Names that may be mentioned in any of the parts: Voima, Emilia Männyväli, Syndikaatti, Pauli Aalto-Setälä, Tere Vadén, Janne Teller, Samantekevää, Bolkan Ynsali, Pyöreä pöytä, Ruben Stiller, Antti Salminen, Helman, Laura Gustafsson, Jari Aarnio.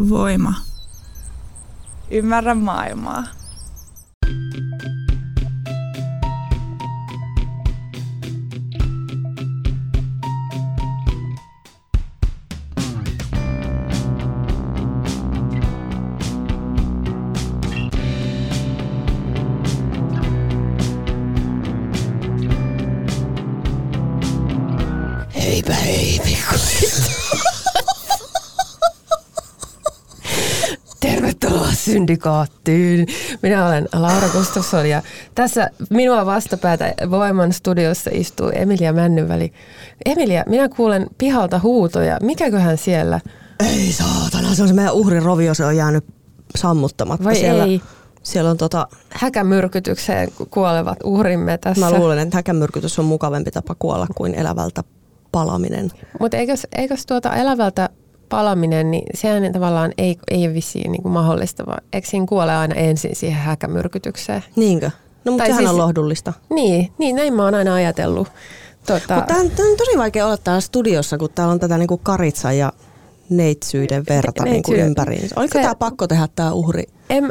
Voima. Ymmärrä maailmaa. Heipä hei, pikkurit. Tervetuloa syndikaattiin. Minä olen Laura Gustafsson ja tässä minua vastapäätä Voiman studiossa istuu Emilia Männyväli. Emilia, minä kuulen pihalta huutoja. Mikäköhän siellä? Ei saatana, se on se meidän uhrirovio, se on jäänyt sammuttamatta. Vai siellä, ei? Siellä on häkämyrkytykseen kuolevat uhrimme tässä. Mä luulen, että häkämyrkytys on mukavampi tapa kuolla kuin elävältä palaminen. Mutta eikös elävältä palaminen, niin sehän tavallaan ei ole vissiin niin kuin mahdollista, vaan eikö siinä kuole aina ensin siihen häkämyrkytykseen? Niinkö? No mutta sehän siis on lohdullista. Niin, näin mä oon aina ajatellut. Mutta tämä on tosi vaikea olla täällä studiossa, kun täällä on tätä niin kuin karitsa ja neitsyyden verta niin kuin ympäriin. Oliko tämä pakko tehdä tämä uhri?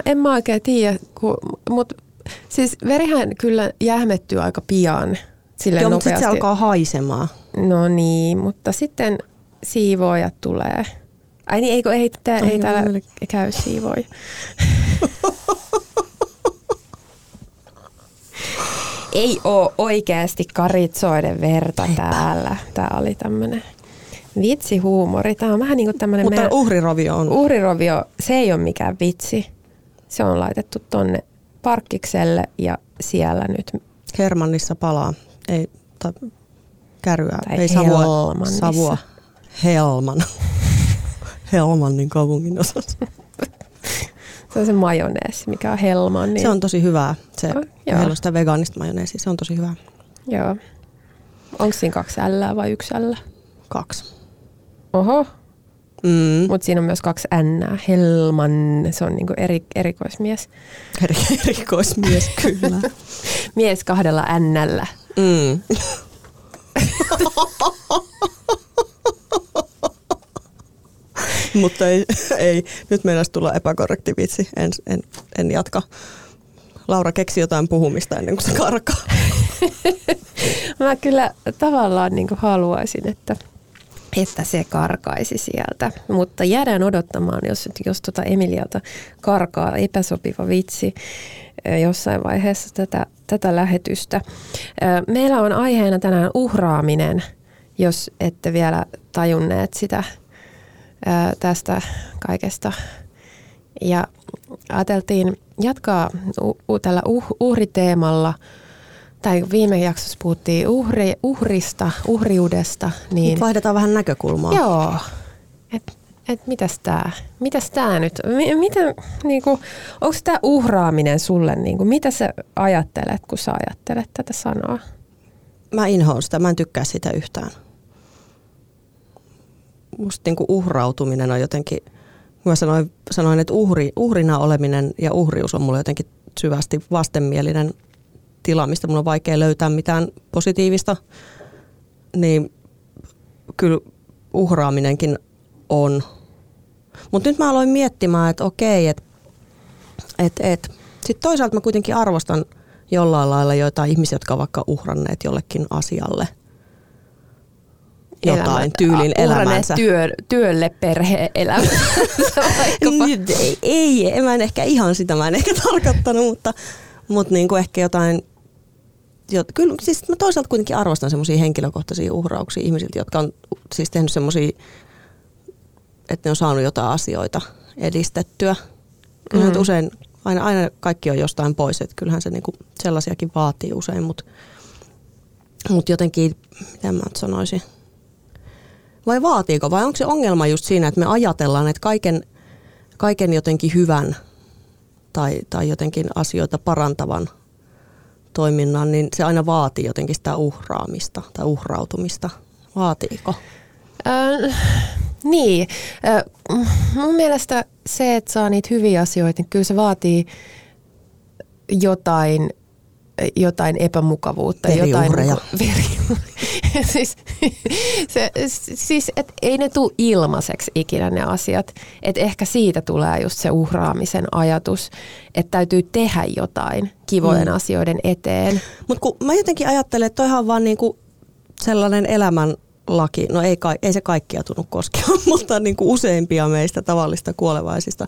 En mä oikein tiedä, mutta siis verihän kyllä jähmettyy aika pian silleen nopeasti. Mutta sitten se alkaa haisemaan. No niin, mutta sitten siivoojat tulee. Ai niin, eikö ei täällä käy siivooja. Ei oo oikeasti karitsoiden verta täällä. Tää oli tämmönen vitsihuumori. Tää on vähän niinku tämmönen. Mutta uhrirovio on. Uhrirovio, se ei oo mikään vitsi. Se on laitettu tonne parkkikselle ja siellä nyt. Hermannissa palaa. Ei käryä. Tai ei savua. Helman. Helmanin kaupungin osassa. Se on se majoneesi, mikä on Helman. Niin. Se on tosi hyvää. Heillä on sitä vegaanista majoneesia. Se on tosi hyvää. Joo. Onko siinä 2 L vai 1 L? 2. Oho. Mm. Mutta siinä on myös 2 N. Helman. Se on niinku erikoismies. Erikoismies, kyllä. Mies 2 N-llä. Mm. Mutta ei. Nyt meinais tulla epäkorrekti vitsi. En jatka. Laura keksi jotain puhumista ennen kuin se karkaa. Mä kyllä tavallaan niin kuin haluaisin, että se karkaisi sieltä. Mutta jäädään odottamaan, jos Emilialta karkaa epäsopiva vitsi jossain vaiheessa tätä lähetystä. Meillä on aiheena tänään uhraaminen, jos ette vielä tajunneet sitä tästä kaikesta. Ja ajateltiin jatkaa tällä uhriteemalla. Tai viime jaksossa puhuttiin uhriudesta. Niin vaihdetaan vähän näkökulmaa. Joo. Et mitäs tää nyt? Onko tämä uhraaminen sulle? Niinku, mitä sä ajattelet, kun sä ajattelet tätä sanaa? Mä inhoan sitä. Mä en tykkää sitä yhtään. Musta niinku uhrautuminen on jotenkin, mä sanoin että uhrina oleminen ja uhrius on mulle jotenkin syvästi vastenmielinen tila, mistä mun on vaikea löytää mitään positiivista. Niin kyllä uhraaminenkin on. Mutta nyt mä aloin miettimään, että okei, että sitten toisaalta mä kuitenkin arvostan jollain lailla joitain ihmisiä, jotka on vaikka uhranneet jollekin asialle. Jotain tyylin elämänsä. Työlle perhe-elämänsä. Ei, mä en ehkä ihan sitä, mä en ehkä tarkoittanut, mutta niinku ehkä jotain. Kyllä siis mä toisaalta kuitenkin arvostan semmoisia henkilökohtaisia uhrauksia ihmisiltä, jotka on siis tehnyt semmoisia, että ne on saanut jotain asioita edistettyä. Kyllähän usein, aina kaikki on jostain pois, että kyllähän se niinku sellaisiakin vaatii usein, mutta jotenkin, mitä mä sanoisin. Vai vaatiiko? Vai onko se ongelma just siinä, että me ajatellaan, että kaiken jotenkin hyvän tai jotenkin asioita parantavan toiminnan, niin se aina vaatii jotenkin sitä uhraamista tai uhrautumista. Vaatiiko? Niin. Mun mielestä se, että saa niitä hyviä asioita, niin kyllä se vaatii jotain jotain epämukavuutta. Veriuhreja. Siis et ei ne tule ilmaiseksi ikinä ne asiat. Et ehkä siitä tulee just se uhraamisen ajatus, että täytyy tehdä jotain kivojen asioiden eteen. Mutta kun mä jotenkin ajattelen, että toihan on vaan niinku sellainen elämän laki. No ei se kaikkia tunnu koskemaan, mutta niinku useimpia meistä tavallista kuolevaisista.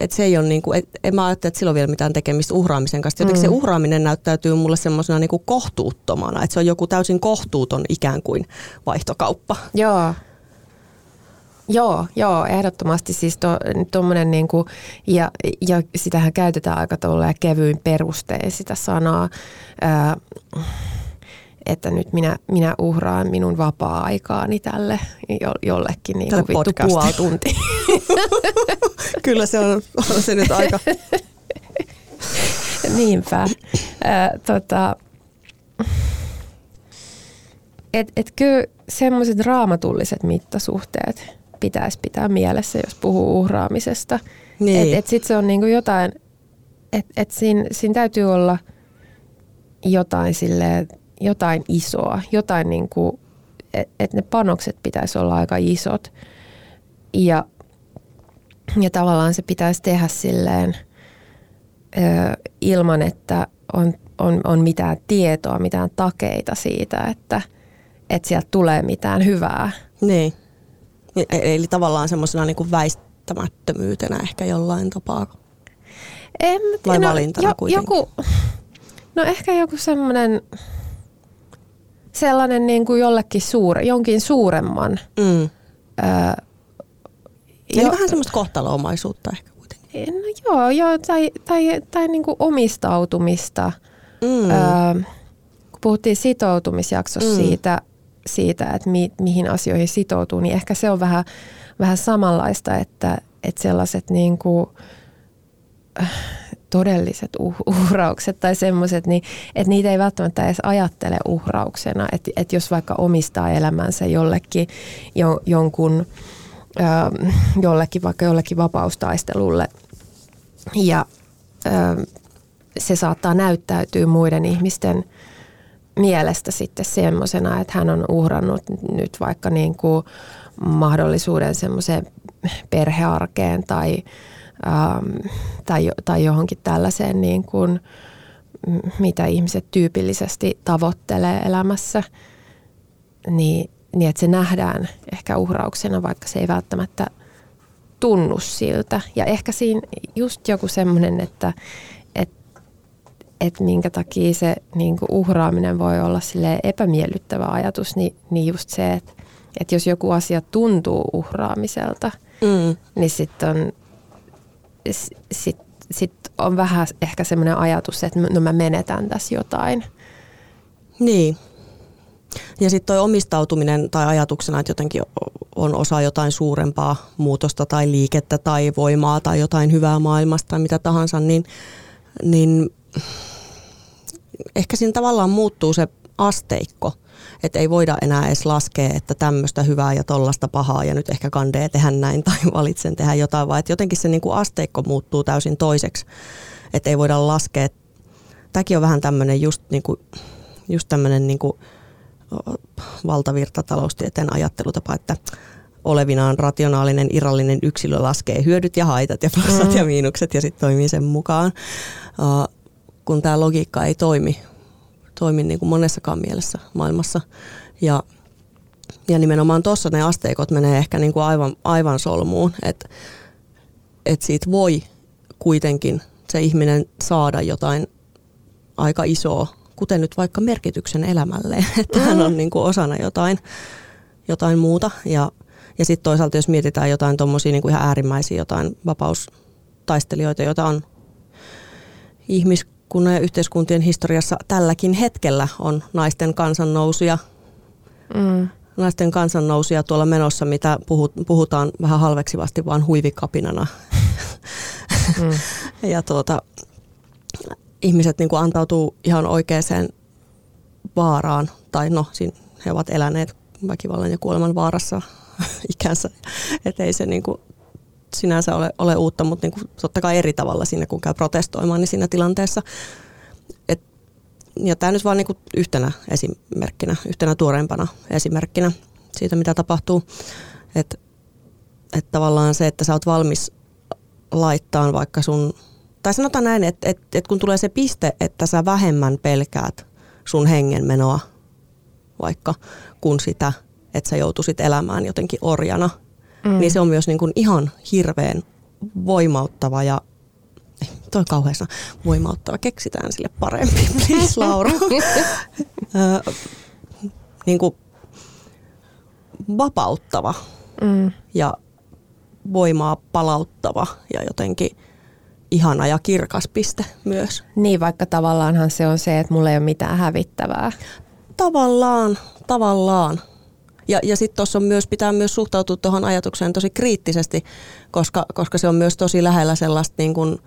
Et se ei ole niinku, en mä ajattele, että sillä on vielä mitään tekemistä uhraamisen kanssa. Jotenkin se uhraaminen näyttäytyy mulle semmoisena niinku kohtuuttomana, että se on joku täysin kohtuuton ikään kuin vaihtokauppa. Joo, ehdottomasti siis tuommoinen niinku, ja sitähän käytetään aika tolleen kevyin perustein sitä sanaa. Että nyt minä uhraan minun vapaa-aikaani tälle jollekin niin kuin vittu puoli tuntia. Kyllä se on se nyt aika. Niinpä. Et kyllä semmoiset raamatulliset mittasuhteet pitäisi pitää mielessä, jos puhuu uhraamisesta. Niin. Et sitten se on niinku jotain, et siinä täytyy olla jotain silleen, jotain isoa, jotain niin kuin, että ne panokset pitäisi olla aika isot ja tavallaan se pitäisi tehdä silleen ilman, että on mitään tietoa, mitään takeita siitä, että sieltä tulee mitään hyvää. Niin, eli tavallaan semmoisena niin kuin väistämättömyytenä ehkä jollain tapaa, vai valintana kuitenkin. Ehkä joku sellainen niin kuin jollekin jonkin suuremman. Eli vähän semmoista kohtaloomaisuutta ehkä kuitenkin. No joo tai niin kuin omistautumista. Kun puhuttiin sitoutumisjaksossa siitä että mihin asioihin sitoutuu, niin ehkä se on vähän samanlaista, että sellaiset niin kuin todelliset uhraukset tai semmoiset, niin, että niitä ei välttämättä edes ajattele uhrauksena. Että jos vaikka omistaa elämänsä jollekin, jollekin vapaustaistelulle ja se saattaa näyttäytyä muiden ihmisten mielestä sitten semmoisena, että hän on uhrannut nyt vaikka niin kuin mahdollisuuden semmoiseen perhearkeen tai johonkin tällaiseen, niin kuin, mitä ihmiset tyypillisesti tavoittelee elämässä, niin että se nähdään ehkä uhrauksena, vaikka se ei välttämättä tunnu siltä. Ja ehkä siinä just joku semmoinen, että minkä takia se niin kuin uhraaminen voi olla silleen epämiellyttävä ajatus, niin just se, että jos joku asia tuntuu uhraamiselta, niin sitten Sitten on vähän ehkä semmoinen ajatus, että no mä menetän tässä jotain. Niin. Ja sitten toi omistautuminen tai ajatuksena, että jotenkin on osa jotain suurempaa muutosta tai liikettä tai voimaa tai jotain hyvää maailmasta tai mitä tahansa, niin ehkä siinä tavallaan muuttuu se asteikko. Että ei voida enää edes laskea, että tämmöistä hyvää ja tollasta pahaa ja nyt ehkä kandee tehdä näin tai valitsen tehdä jotain, vaan että jotenkin se niinku asteikko muuttuu täysin toiseksi. Että ei voida laskea. Tämäkin on vähän tämmöinen just tämmöinen niinku valtavirta taloustieteen ajattelutapa, että olevinaan rationaalinen, irrallinen yksilö laskee hyödyt ja haitat ja plussat ja miinukset ja sitten toimii sen mukaan, kun tämä logiikka ei toimi niin kuin monessakaan mielessä maailmassa. Ja nimenomaan tuossa ne asteikot menee ehkä niin kuin aivan solmuun, että siitä voi kuitenkin se ihminen saada jotain aika isoa, kuten nyt vaikka merkityksen elämälleen, että hän on niin kuin osana jotain muuta. Ja sitten toisaalta jos mietitään jotain tuommoisia niin kuin ihan äärimmäisiä jotain vapaustaistelijoita, joita on ihmiskunnan ja yhteiskuntien historiassa tälläkin hetkellä on naisten kansannousuja tuolla menossa, mitä puhutaan vähän halveksivasti vaan huivikapinana. Ja ihmiset niin kuin antautuu ihan oikeaan vaaraan, tai he ovat eläneet väkivallan ja kuoleman vaarassa ikänsä, ettei se niin kuin sinänsä ole uutta, mutta niin kuin totta kai eri tavalla siinä, kun käy protestoimaan, niin siinä tilanteessa. Et Ja tämä nyt vaan niin kuin yhtenä esimerkkinä, yhtenä tuoreimpana esimerkkinä siitä, mitä tapahtuu. Että tavallaan se, että sä oot valmis laittaa vaikka sun, tai sanotaan näin, että kun tulee se piste, että sä vähemmän pelkäät sun hengenmenoa vaikka kuin sitä, että sä joutuisit elämään jotenkin orjana, niin se on myös niin kuin ihan hirveän voimauttava ja toi kauhean sana, voimauttava, keksitään sille parempi, please Laura. Niin kuin vapauttava ja voimaa palauttava ja jotenkin ihana ja kirkas piste myös. Niin, vaikka tavallaanhan se on se, että mulla ei ole mitään hävittävää. Tavallaan. Ja sitten tuossa pitää myös suhtautua tuohon ajatukseen tosi kriittisesti, koska se on myös tosi lähellä sellaista niin kuin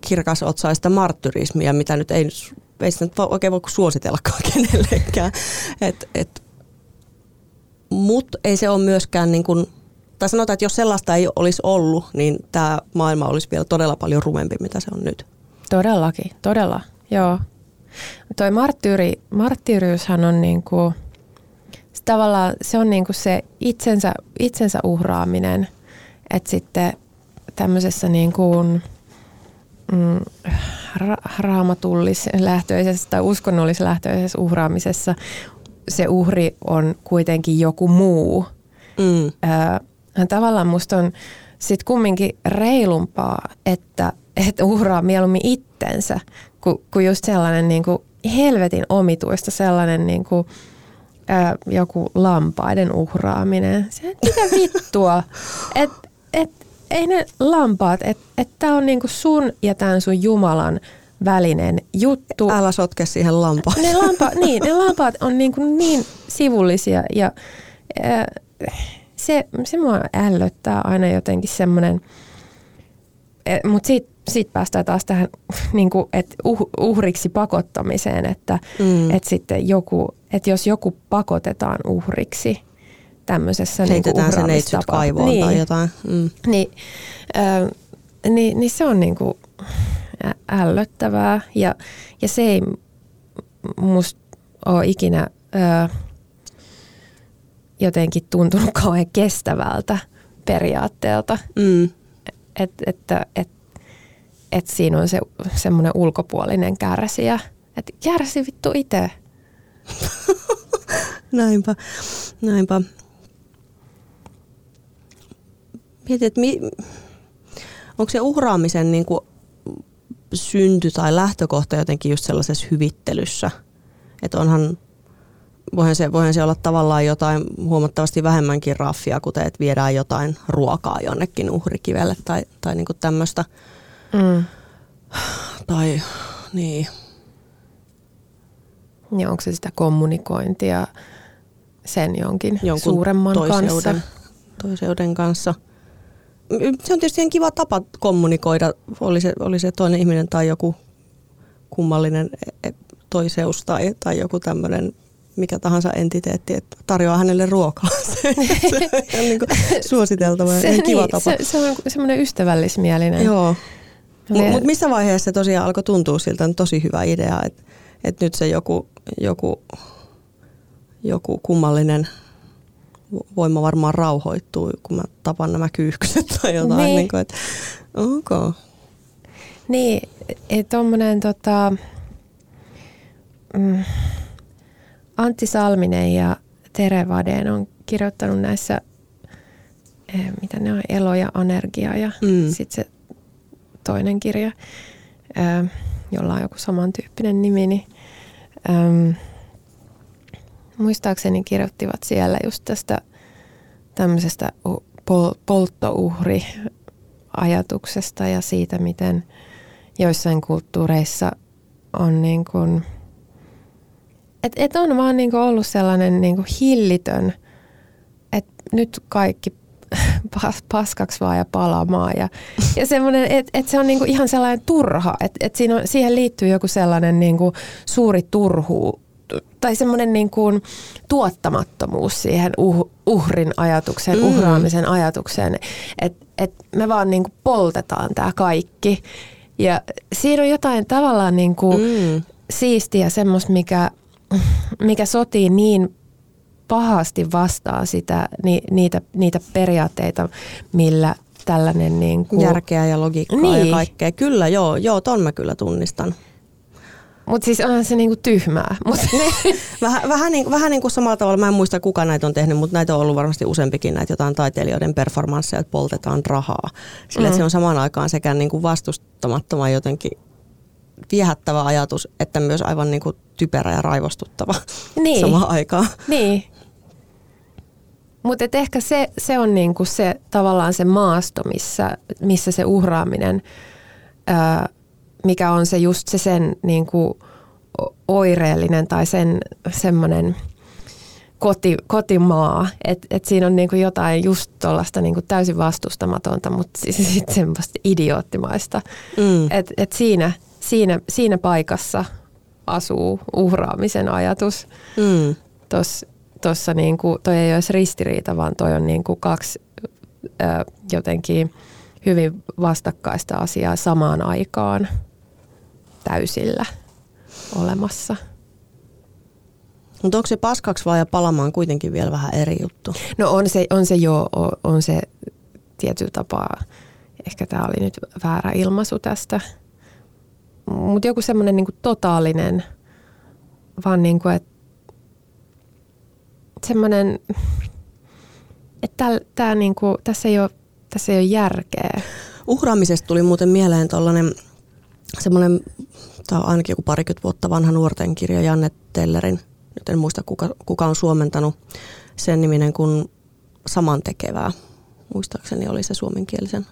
kirkasotsaista marttyrismia, mitä nyt ei sitä nyt oikein voi suositellakaan kenellekään. Mutta ei se ole myöskään, niin kuin, tai sanotaan, että jos sellaista ei olisi ollut, niin tämä maailma olisi vielä todella paljon rumempi, mitä se on nyt. Todellakin, todella, joo. Toi marttyyriyshän on niinku, tavallaan se on niinku se itsensä uhraaminen, että sitten tämmöisessä niinku raamatullislähtöisessä tai uskonnollislähtöisessä uhraamisessa se uhri on kuitenkin joku muu. Tavallaan musta on sit kumminkin reilumpaa, että uhraa mieluummin itsensä, kuin just sellainen niinku helvetin omituista, sellainen niinku joku lampaiden uhraaminen. Se, mitä vittua? Ei ne lampaat, että tää on niinku sun ja tämän sun Jumalan välinen juttu. Älä sotke siihen lampaan. Ne lampaat on niin sivullisia ja se mua ällöttää aina jotenkin semmoinen, mutta sit päästään taas tähän niinku, että uhriksi pakottamiseen, että et sitten jos joku pakotetaan uhriksi tämmöisessä niinku uhraamistapaa. Heitetään se neitsyt kaivoon tai jotain. Niin se on niinku ällöttävää ja se ei musta ole ikinä jotenkin tuntunut kauhean kestävältä periaatteelta, että siinä on se semmoinen ulkopuolinen kärsijä, että kärsi vittu itse. Näinpä. Mietin, että onko se uhraamisen niin kuin synty tai lähtökohta jotenkin just sellaisessa hyvittelyssä, että voihan se olla tavallaan jotain huomattavasti vähemmänkin raffia, kuten että viedään jotain ruokaa jonnekin uhrikivelle tai niinku tämmöistä. Tai niin. Ja onko se sitä kommunikointia sen jonkun suuremman toiseuden kanssa? Se on tietysti ihan kiva tapa kommunikoida, oli se toinen ihminen tai joku kummallinen toiseus tai joku tämmöinen mikä tahansa entiteetti, että tarjoaa hänelle ruokaa. Se on niin kuin suositeltava ja kiva tapa. Se on semmoinen ystävällismielinen. Joo. Mutta missä vaiheessa se tosiaan alkoi tuntua siltä, on tosi hyvä idea, että nyt se joku kummallinen voima varmaan rauhoittuu, kun mä tapan nämä kyyhkyset tai jotain. Niin. Niin että okay. Niin, tuommoinen Antti Salminen ja Tere Vadén on kirjoittanut näissä, mitä ne on, Elo ja Anergia ja sitten se toinen kirja, jolla on joku samantyyppinen nimi, niin muistaakseni kirjoittivat siellä just tästä tämmöisestä polttouhri-ajatuksesta ja siitä, miten joissain kulttuureissa on niin kuin että on vaan niinku ollut sellainen niinku hillitön, että nyt kaikki paskaksi vaan ja palamaan. Ja semmoinen, että se on niinku ihan sellainen turha, että siihen liittyy joku sellainen niinku suuri turhuu tai semmoinen niinku tuottamattomuus siihen uhrin ajatukseen, uhraamisen ajatukseen. Että me vaan niinku poltetaan tää kaikki. Ja siinä on jotain tavallaan niinku siistiä, semmoista, mikä sotii niin pahasti vastaan sitä, niitä periaatteita, millä tällainen niin kuin järkeä ja logiikkaa niin. Ja kaikkea. Kyllä, joo, ton mä kyllä tunnistan. Mutta siis onhan se niinku tyhmää. Vähän niin kuin samalla tavalla, mä en muista kuka näitä on tehnyt, mutta näitä on ollut varmasti useampikin, näitä jotain taiteilijoiden performansseja, että poltetaan rahaa. Sillä se on samaan aikaan sekä niinku vastustamattoman jotenkin viehättävä ajatus, että myös aivan niinku typerä ja raivostuttava niin. Samaan aikaan. Niin. Mutta ehkä se on niinku se tavallaan se maasto, missä se uhraaminen... mikä on se just se sen niin kuin oireellinen tai sen semmoinen kotimaa, että siinä on niin kuin jotain just tuollaista niin kuin täysin vastustamatonta, mutta sitten semmoista idioottimaista. Et siinä paikassa asuu uhraamisen ajatus. Tuossa niin kuin, toi ei ole ristiriita, vaan toi on niin kuin kaksi jotenkin hyvin vastakkaista asiaa samaan aikaan täysillä olemassa. Mutta onko se paskaksi vai palamaan kuitenkin vielä vähän eri juttu? No on se tietyllä tapaa. Ehkä tämä oli nyt väärä ilmaisu tästä. Mutta joku semmoinen niinku totaalinen, vaan niinku että semmoinen, että tässä ei ole järkeä. Uhraamisesta tuli muuten mieleen tuollainen semmoinen, tämä on ainakin joku 20 vuotta vanha nuorten kirja Janne Tellerin, nyt en muista kuka on suomentanut, sen niminen kuin Samantekevää. Muistaakseni oli se suomenkielisen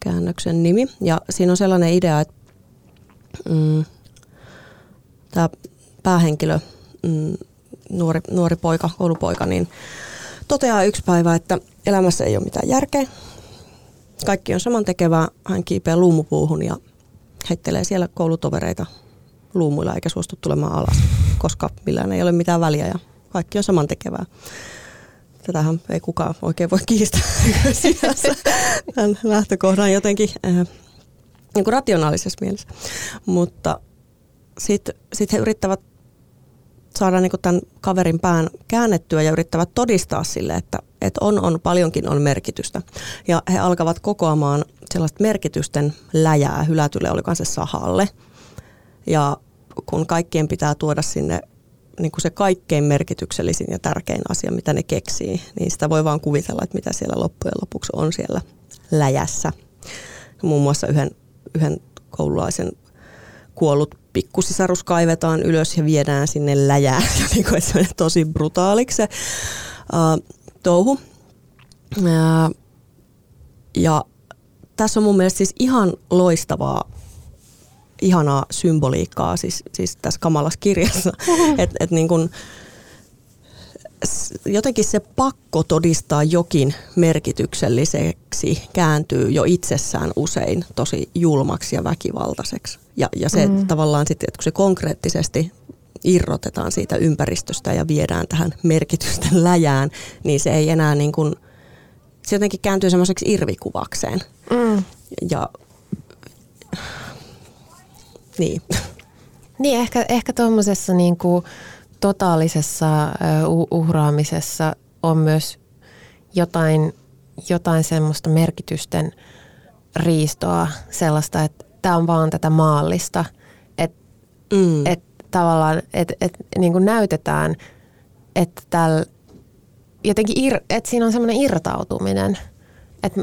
käännöksen nimi. Ja siinä on sellainen idea, että tämä päähenkilö, nuori poika, koulupoika, niin toteaa yksi päivä, että elämässä ei ole mitään järkeä. Kaikki on samantekevää. Hän kiipeää luumupuuhun ja heittelee siellä koulutovereita luumuilla eikä suostu tulemaan alas, koska millään ei ole mitään väliä ja kaikki on samantekevää. Tätähän ei kukaan oikein voi kiistää tämän lähtökohdan jotenkin niin kuin rationaalisessa mielessä. Mutta sit he yrittävät saada niin kuin tämän kaverin pään käännettyä ja yrittävät todistaa sille, että on, paljonkin on merkitystä. Ja he alkavat kokoamaan sellaista merkitysten läjää hylätylle, olikaan se sahalle. Ja kun kaikkien pitää tuoda sinne niin kuin se kaikkein merkityksellisin ja tärkein asia, mitä ne keksii, niin sitä voi vaan kuvitella, että mitä siellä loppujen lopuksi on siellä läjässä. Muun muassa yhden koululaisen kuollut pikkusisarus kaivetaan ylös ja viedään sinne läjään. Niin kuin, että se on tosi brutaaliksi se touhu. Ja tässä on mun mielestä siis ihan loistavaa, ihanaa symboliikkaa siis tässä kamalassa kirjassa. Et niin kun, jotenkin se pakko todistaa jokin merkitykselliseksi kääntyy jo itsessään usein tosi julmaksi ja väkivaltaiseksi. Ja se tavallaan sitten, että kun se konkreettisesti irrotetaan siitä ympäristöstä ja viedään tähän merkitysten läjään, niin se ei enää niin kuin, se jotenkin kääntyy semmoiseksi irvikuvakseen. Niin. Niin, ehkä tuommoisessa niin kuin totaalisessa uhraamisessa on myös jotain semmoista merkitysten riistoa, sellaista, että tämä on vaan tätä maallista, että tavallaan et, niin kuin näytetään, että tällä jotenkin että siinä on semmoinen irtautuminen, että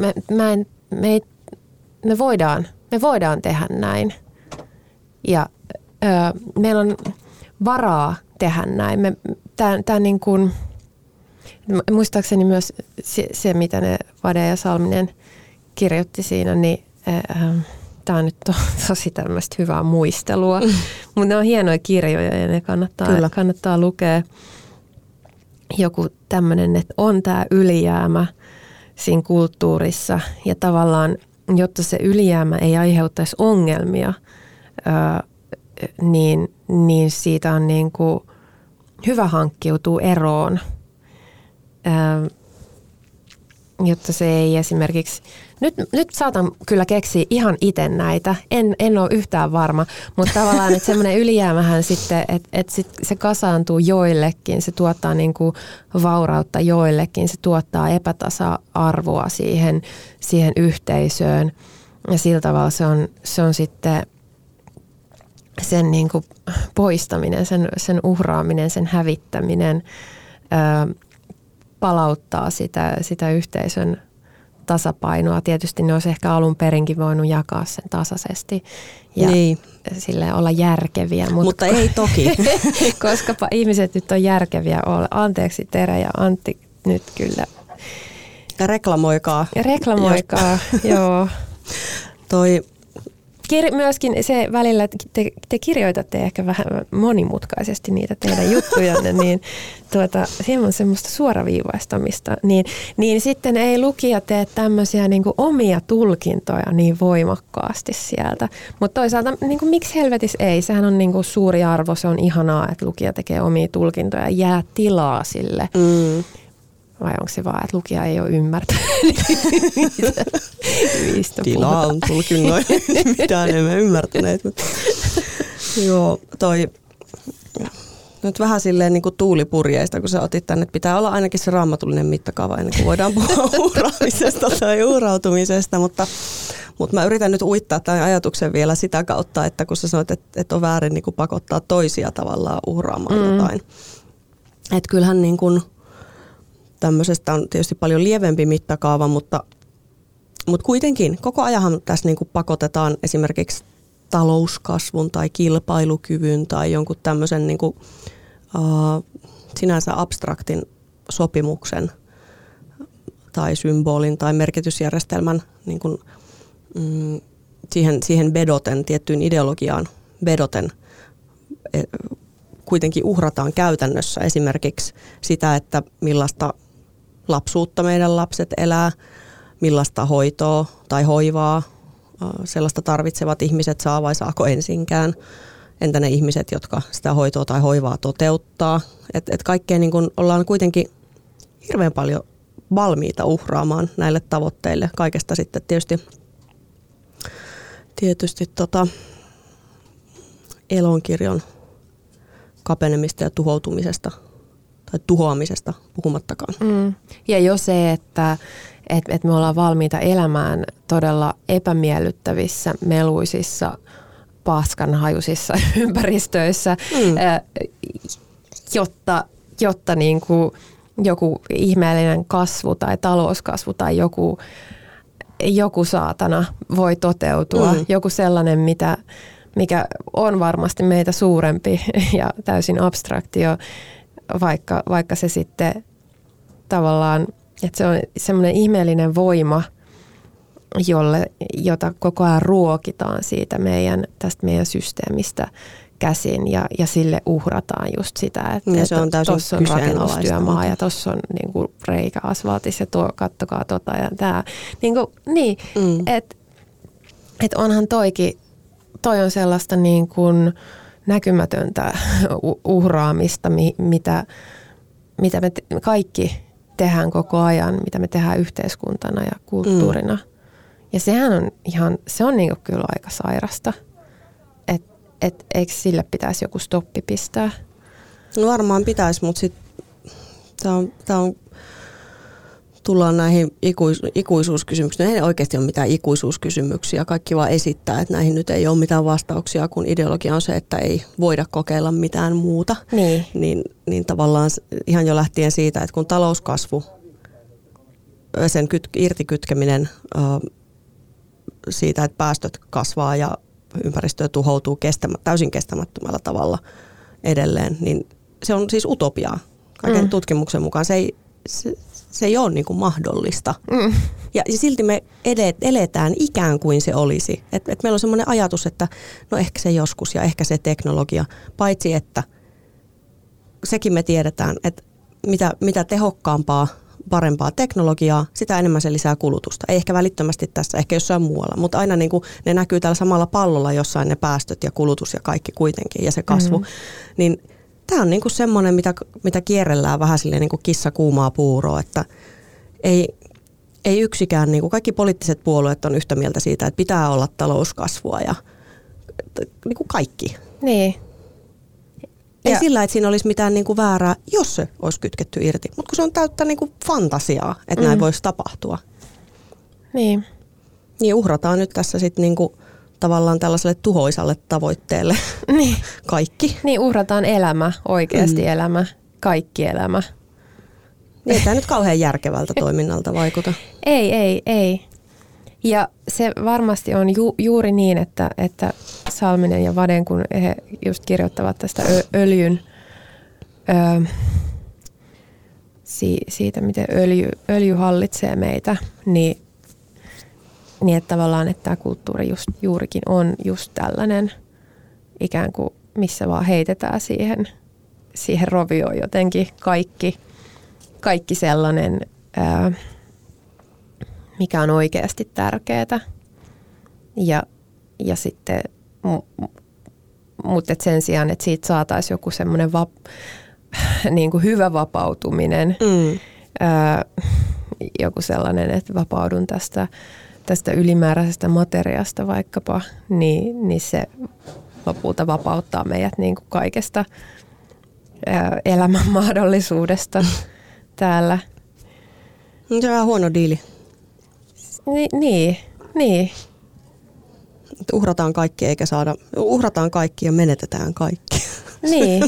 me voidaan tehdä näin ja meillä on varaa tehdä näin. Tää niin kuin, muistaakseni myös se mitä ne Vadén ja Salminen kirjoitti siinä, niin tämä on nyt tosi tämmöistä hyvää muistelua, mutta ne on hienoja kirjoja ja ne kannattaa lukea. Joku tämmöinen, että on tämä ylijäämä siinä kulttuurissa ja tavallaan, jotta se ylijäämä ei aiheuttaisi ongelmia, niin siitä on niin kuin hyvä hankkiutua eroon. jotta se ei esimerkiksi, nyt saatan kyllä keksiä ihan itse näitä, en ole yhtään varma, mutta tavallaan että semmoinen ylijäämähän sitten, että sit se kasaantuu joillekin, se tuottaa niin kuin vaurautta joillekin, se tuottaa epätasa-arvoa siihen yhteisöön ja sillä tavalla se on sitten sen niin kuin poistaminen, sen uhraaminen, sen hävittäminen palauttaa sitä yhteisön tasapainoa. Tietysti ne olisi ehkä alun perinkin voinut jakaa sen tasaisesti ja niin. Silleen olla järkeviä. Mutta ei toki. Koska ihmiset nyt on järkeviä olla. Anteeksi Tere ja Antti nyt kyllä. Ja reklamoikaa. Joo. Toi. Myöskin se välillä, että te kirjoitatte ehkä vähän monimutkaisesti niitä teidän juttujanne, niin hieman semmoista suoraviivaistamista, niin sitten ei lukija tee tämmöisiä niin kuin omia tulkintoja niin voimakkaasti sieltä. Mutta toisaalta niin kuin, miksi helvetissä ei? Sehän on niin kuin suuri arvo, se on ihanaa, että lukija tekee omia tulkintoja ja jää tilaa sille. Mm. Vai onko se vaan, että lukija ei ole ymmärtänyt niistä tilaa on tulkinnoin, mitään emme ymmärtäneet. Joo, toi nyt vähän silleen niin kuin tuulipurjeista, kun sä otit tänne, että pitää olla ainakin se raamatullinen mittakaava ennen kuin voidaan puhua uhraamisesta tai uhrautumisesta, mutta mä yritän nyt uittaa tämän ajatuksen vielä sitä kautta, että kun sä sanoit, että on väärin niin kuin pakottaa toisia tavallaan uhraamaan jotain. Että kyllähän niin kuin tämmöisestä on tietysti paljon lievempi mittakaava, mutta kuitenkin koko ajanhan tässä niin kuin pakotetaan esimerkiksi talouskasvun tai kilpailukyvyn tai jonkun tämmöisen niin kuin, sinänsä abstraktin sopimuksen tai symbolin tai merkitysjärjestelmän niin kuin, siihen vedoten, tiettyyn ideologiaan vedoten kuitenkin uhrataan käytännössä esimerkiksi sitä, että millaista lapsuutta meidän lapset elää, millaista hoitoa tai hoivaa sellaista tarvitsevat ihmiset saa vai saako ensinkään. Entä ne ihmiset, jotka sitä hoitoa tai hoivaa toteuttaa. Et kaikkea niin kun ollaan kuitenkin hirveän paljon valmiita uhraamaan näille tavoitteille. Kaikesta sitten tietysti elonkirjon kapenemista ja tuhoutumisesta tai tuhoamisesta puhumattakaan. Ja jo se, että me ollaan valmiita elämään todella epämiellyttävissä, meluisissa, paskanhajuisissa ympäristöissä, jotta niin kuin joku ihmeellinen kasvu tai talouskasvu tai joku saatana voi toteutua, joku sellainen, mikä on varmasti meitä suurempi ja täysin abstraktio, vaikka se sitten tavallaan, että se on semmoinen ihmeellinen voima, jota koko ajan ruokitaan siitä tästä meidän systeemistä käsin ja sille uhrataan just sitä, että tuossa on rakennustyömaa ja tuossa on niinku reikä asfaltissa ja tuo, kattokaa tota ja tää. Että onhan toikin. Toi on sellaista niin kuin näkymätöntä uhraamista, mitä me kaikki tehdään koko ajan, mitä me tehdään yhteiskuntana ja kulttuurina. Ja sehän on se on niin kuin kyllä aika sairasta. Et eikö sille pitäisi joku stoppi pistää? No varmaan pitäisi, mutta sitten tullaan näihin ikuisuuskysymyksiin. Ei oikeasti ole mitään ikuisuuskysymyksiä. Kaikki vaan esittää, että näihin nyt ei ole mitään vastauksia, kun ideologia on se, että ei voida kokeilla mitään muuta. Niin tavallaan ihan jo lähtien siitä, että kun talouskasvu, sen irtikytkeminen siitä, että päästöt kasvaa ja ympäristö tuhoutuu täysin kestämättömällä tavalla edelleen, niin se on siis utopiaa. Kaiken tutkimuksen mukaan se ei ole niin kuin mahdollista. Ja silti me eletään ikään kuin se olisi. Et meillä on semmoinen ajatus, että no ehkä se joskus ja ehkä se teknologia. Paitsi että sekin me tiedetään, että mitä tehokkaampaa, parempaa teknologiaa, sitä enemmän se lisää kulutusta. Ei ehkä välittömästi tässä, ehkä jossain muualla. Mutta aina niin kuin ne näkyy täällä samalla pallolla jossain ne päästöt ja kulutus ja kaikki kuitenkin ja se kasvu. Niin tämä on niinku semmoinen, mitä kierrellään vähän silleen niinku kissa kuumaa puuroa, että ei, ei yksikään, niin kuin kaikki poliittiset puolueet on yhtä mieltä siitä, että pitää olla talouskasvua ja niin kuin kaikki. Niin. Ei ja sillä, että siinä olisi mitään niin kuin väärää, jos se olisi kytketty irti, mutta kun se on täyttä niin kuin fantasiaa, että näin voisi tapahtua. Niin. Niin uhrataan nyt tässä sitten niin kuin tavallaan tällaiselle tuhoisalle tavoitteelle niin. Kaikki. Niin uhrataan elämä, oikeasti elämä, kaikki elämä. Ei tämä nyt kauhean järkevältä toiminnalta vaikuta. Ei. Ja se varmasti on juuri niin, että Salminen ja Vadén, kun he just kirjoittavat tästä öljyn, siitä miten öljy hallitsee meitä, niin että tavallaan että tämä kulttuuri just, juurikin on just tällainen ikään kuin missä vaan heitetään siihen rovioon jotenkin kaikki sellainen, mikä on oikeasti tärkeää. Ja sitten, mutta sen sijaan, että siitä saataisiin joku semmoinen niin kuin hyvä vapautuminen, joku sellainen, että vapaudun tästä ylimääräisestä materiasta vaikkapa, niin se lopulta vapauttaa meidät niin kuin kaikesta elämän mahdollisuudesta täällä. Se on vähän huono diili. Niin. Uhrataan kaikki eikä saada. Uhrataan kaikki ja menetetään kaikki. Niin.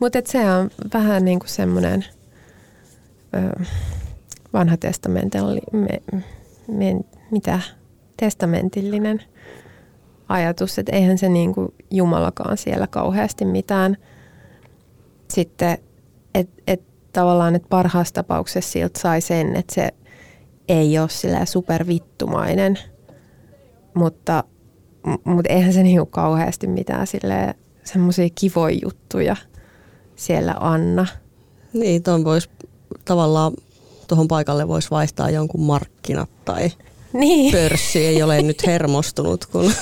Mutta se on vähän niin kuin semmoinen vanha testamentillinen ajatus, että eihän se niin kuin Jumalakaan siellä kauheasti mitään sitten, että tavallaan että parhaassa tapauksessa siltä sai sen, että se ei ole sillä supervittumainen, mutta eihän se niin kauheasti mitään semmoisia kivoja juttuja siellä anna. Niin, tuon voisi tavallaan, tuohon paikalle voisi vaihtaa jonkun markkinat tai niin. Pörssi ei ole nyt hermostunut, kun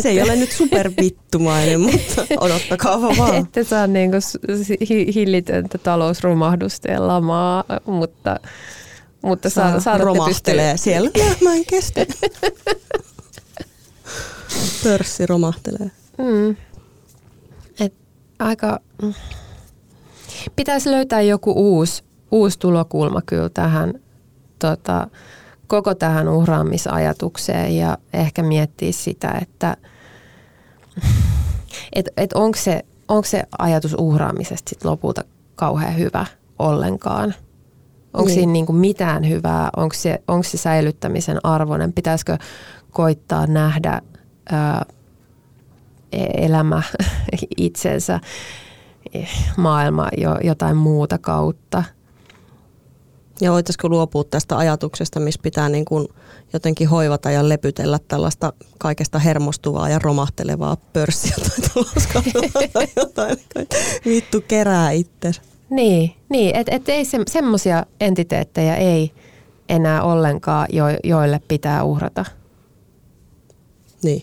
se ei ole nyt supervittumainen, mutta odottakaa vaan. Ette saa niinku hillitöntä talousromahdusta ja lamaa, mutta saatte romahtelee pystyä. Siellä. Mä en kestä. Pörssi romahtelee. Pitäisi löytää joku uusi tulokulma kyllä tähän koko tähän uhraamisajatukseen ja ehkä miettiä sitä, että onko se ajatus uhraamisesta sit lopulta kauhean hyvä ollenkaan? Onko siinä niinku mitään hyvää? Onko se säilyttämisen arvoinen? Pitäisikö koittaa nähdä elämä itsensä, maailma jotain muuta kautta? Ja voitaisiko luopua tästä ajatuksesta, missä pitää niin kuin jotenkin hoivata ja lepytellä tällaista kaikesta hermostuvaa ja romahtelevaa pörssiä tai talouskasvua tai jotain, vittu kerää itsensä. Niin että ei semmoisia entiteettejä ei enää ollenkaan, joille pitää uhrata. Niin.